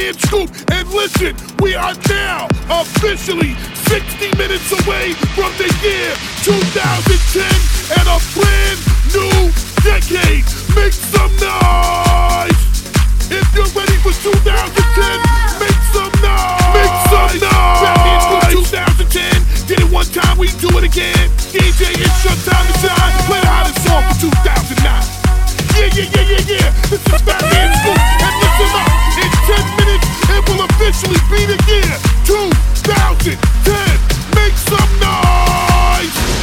Fatman Scoop. And listen, we are now officially 60 minutes away from the year 2010 and a brand new decade. Make some noise. If you're ready for 2010, make some noise. Make some noise. Batman Scoop 2010. Did it one time, we do it again. DJ, it's your time to shine. Play the hottest song for 2009. Yeah. This is Fatman Scoop. And listen up. In 10 minutes, it will officially be the year 2010. Make some noise.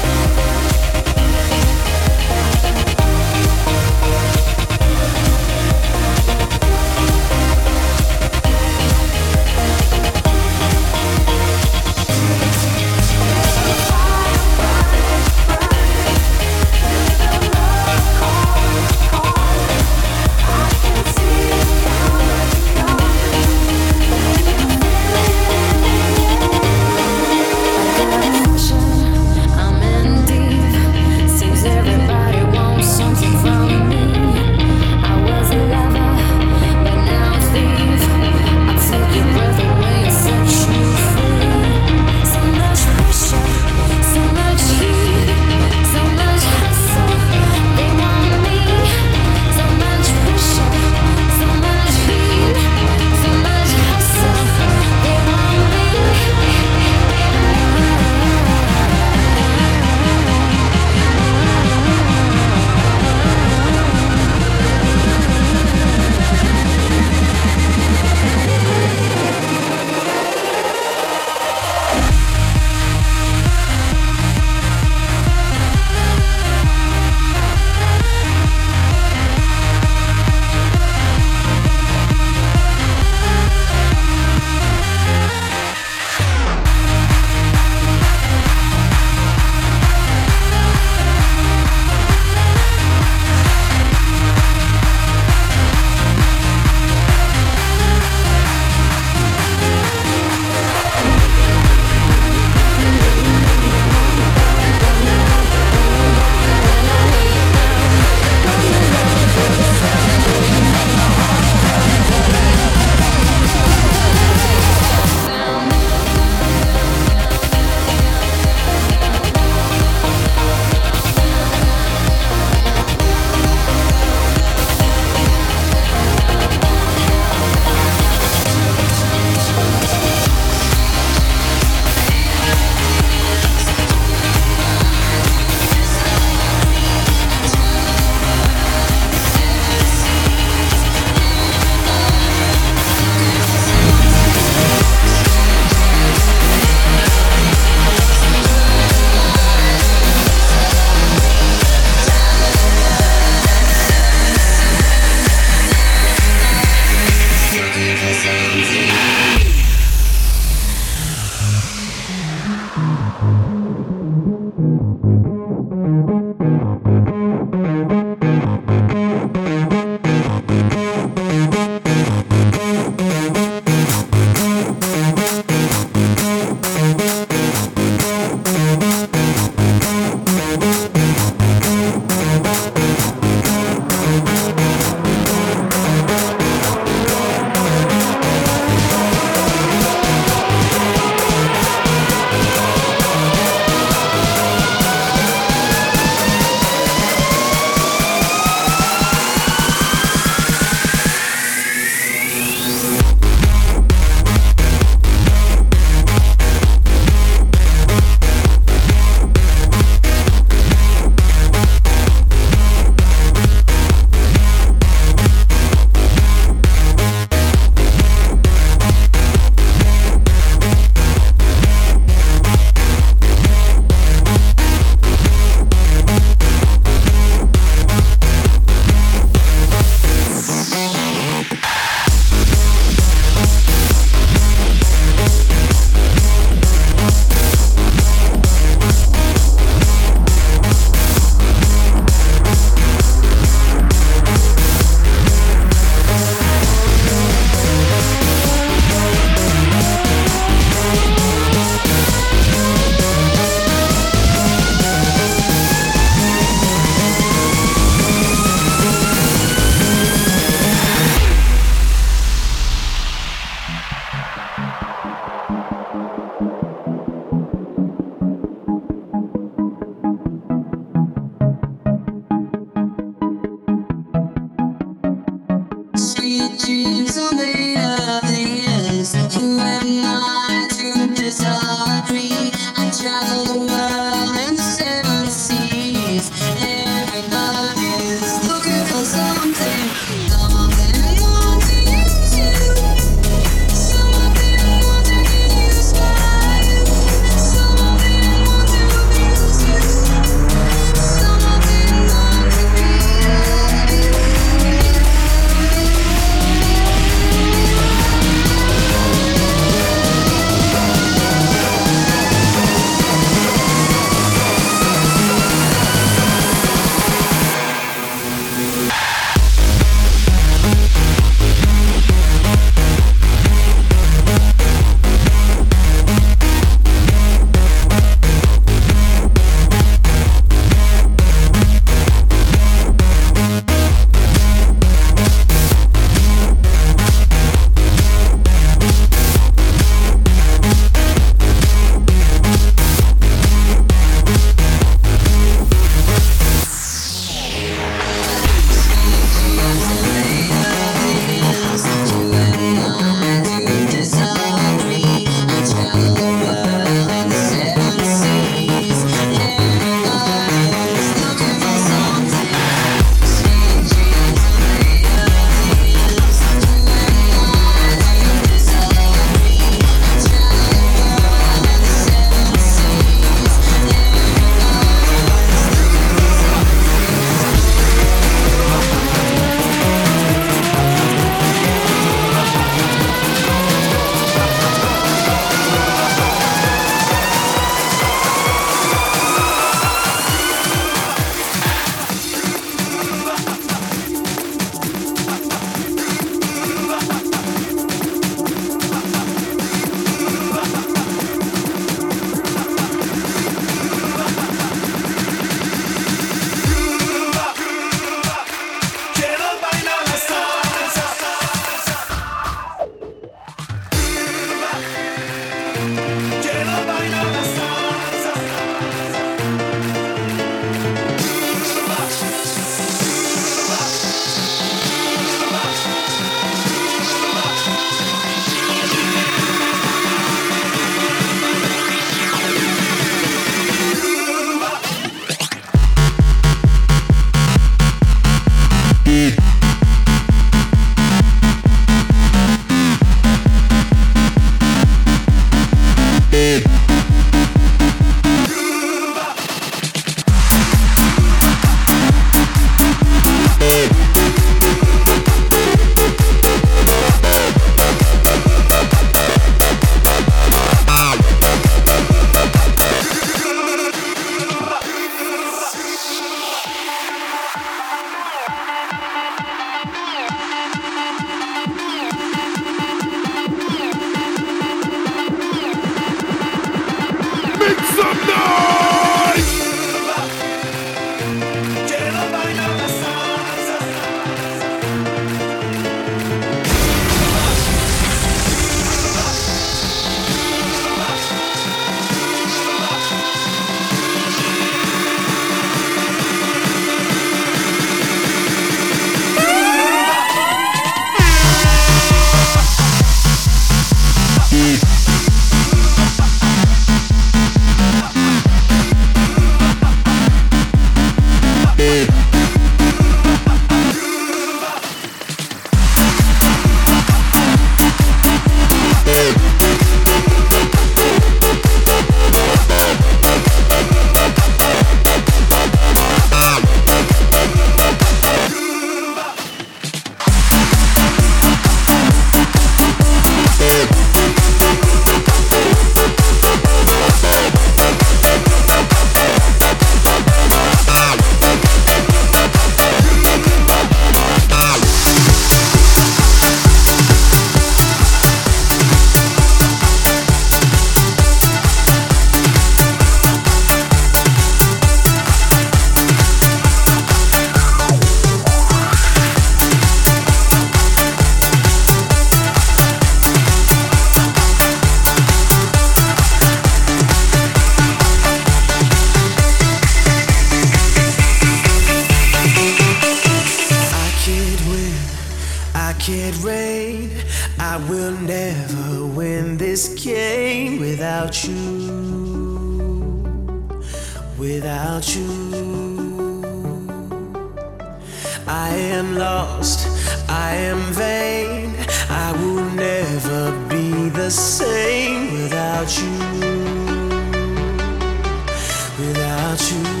Without you.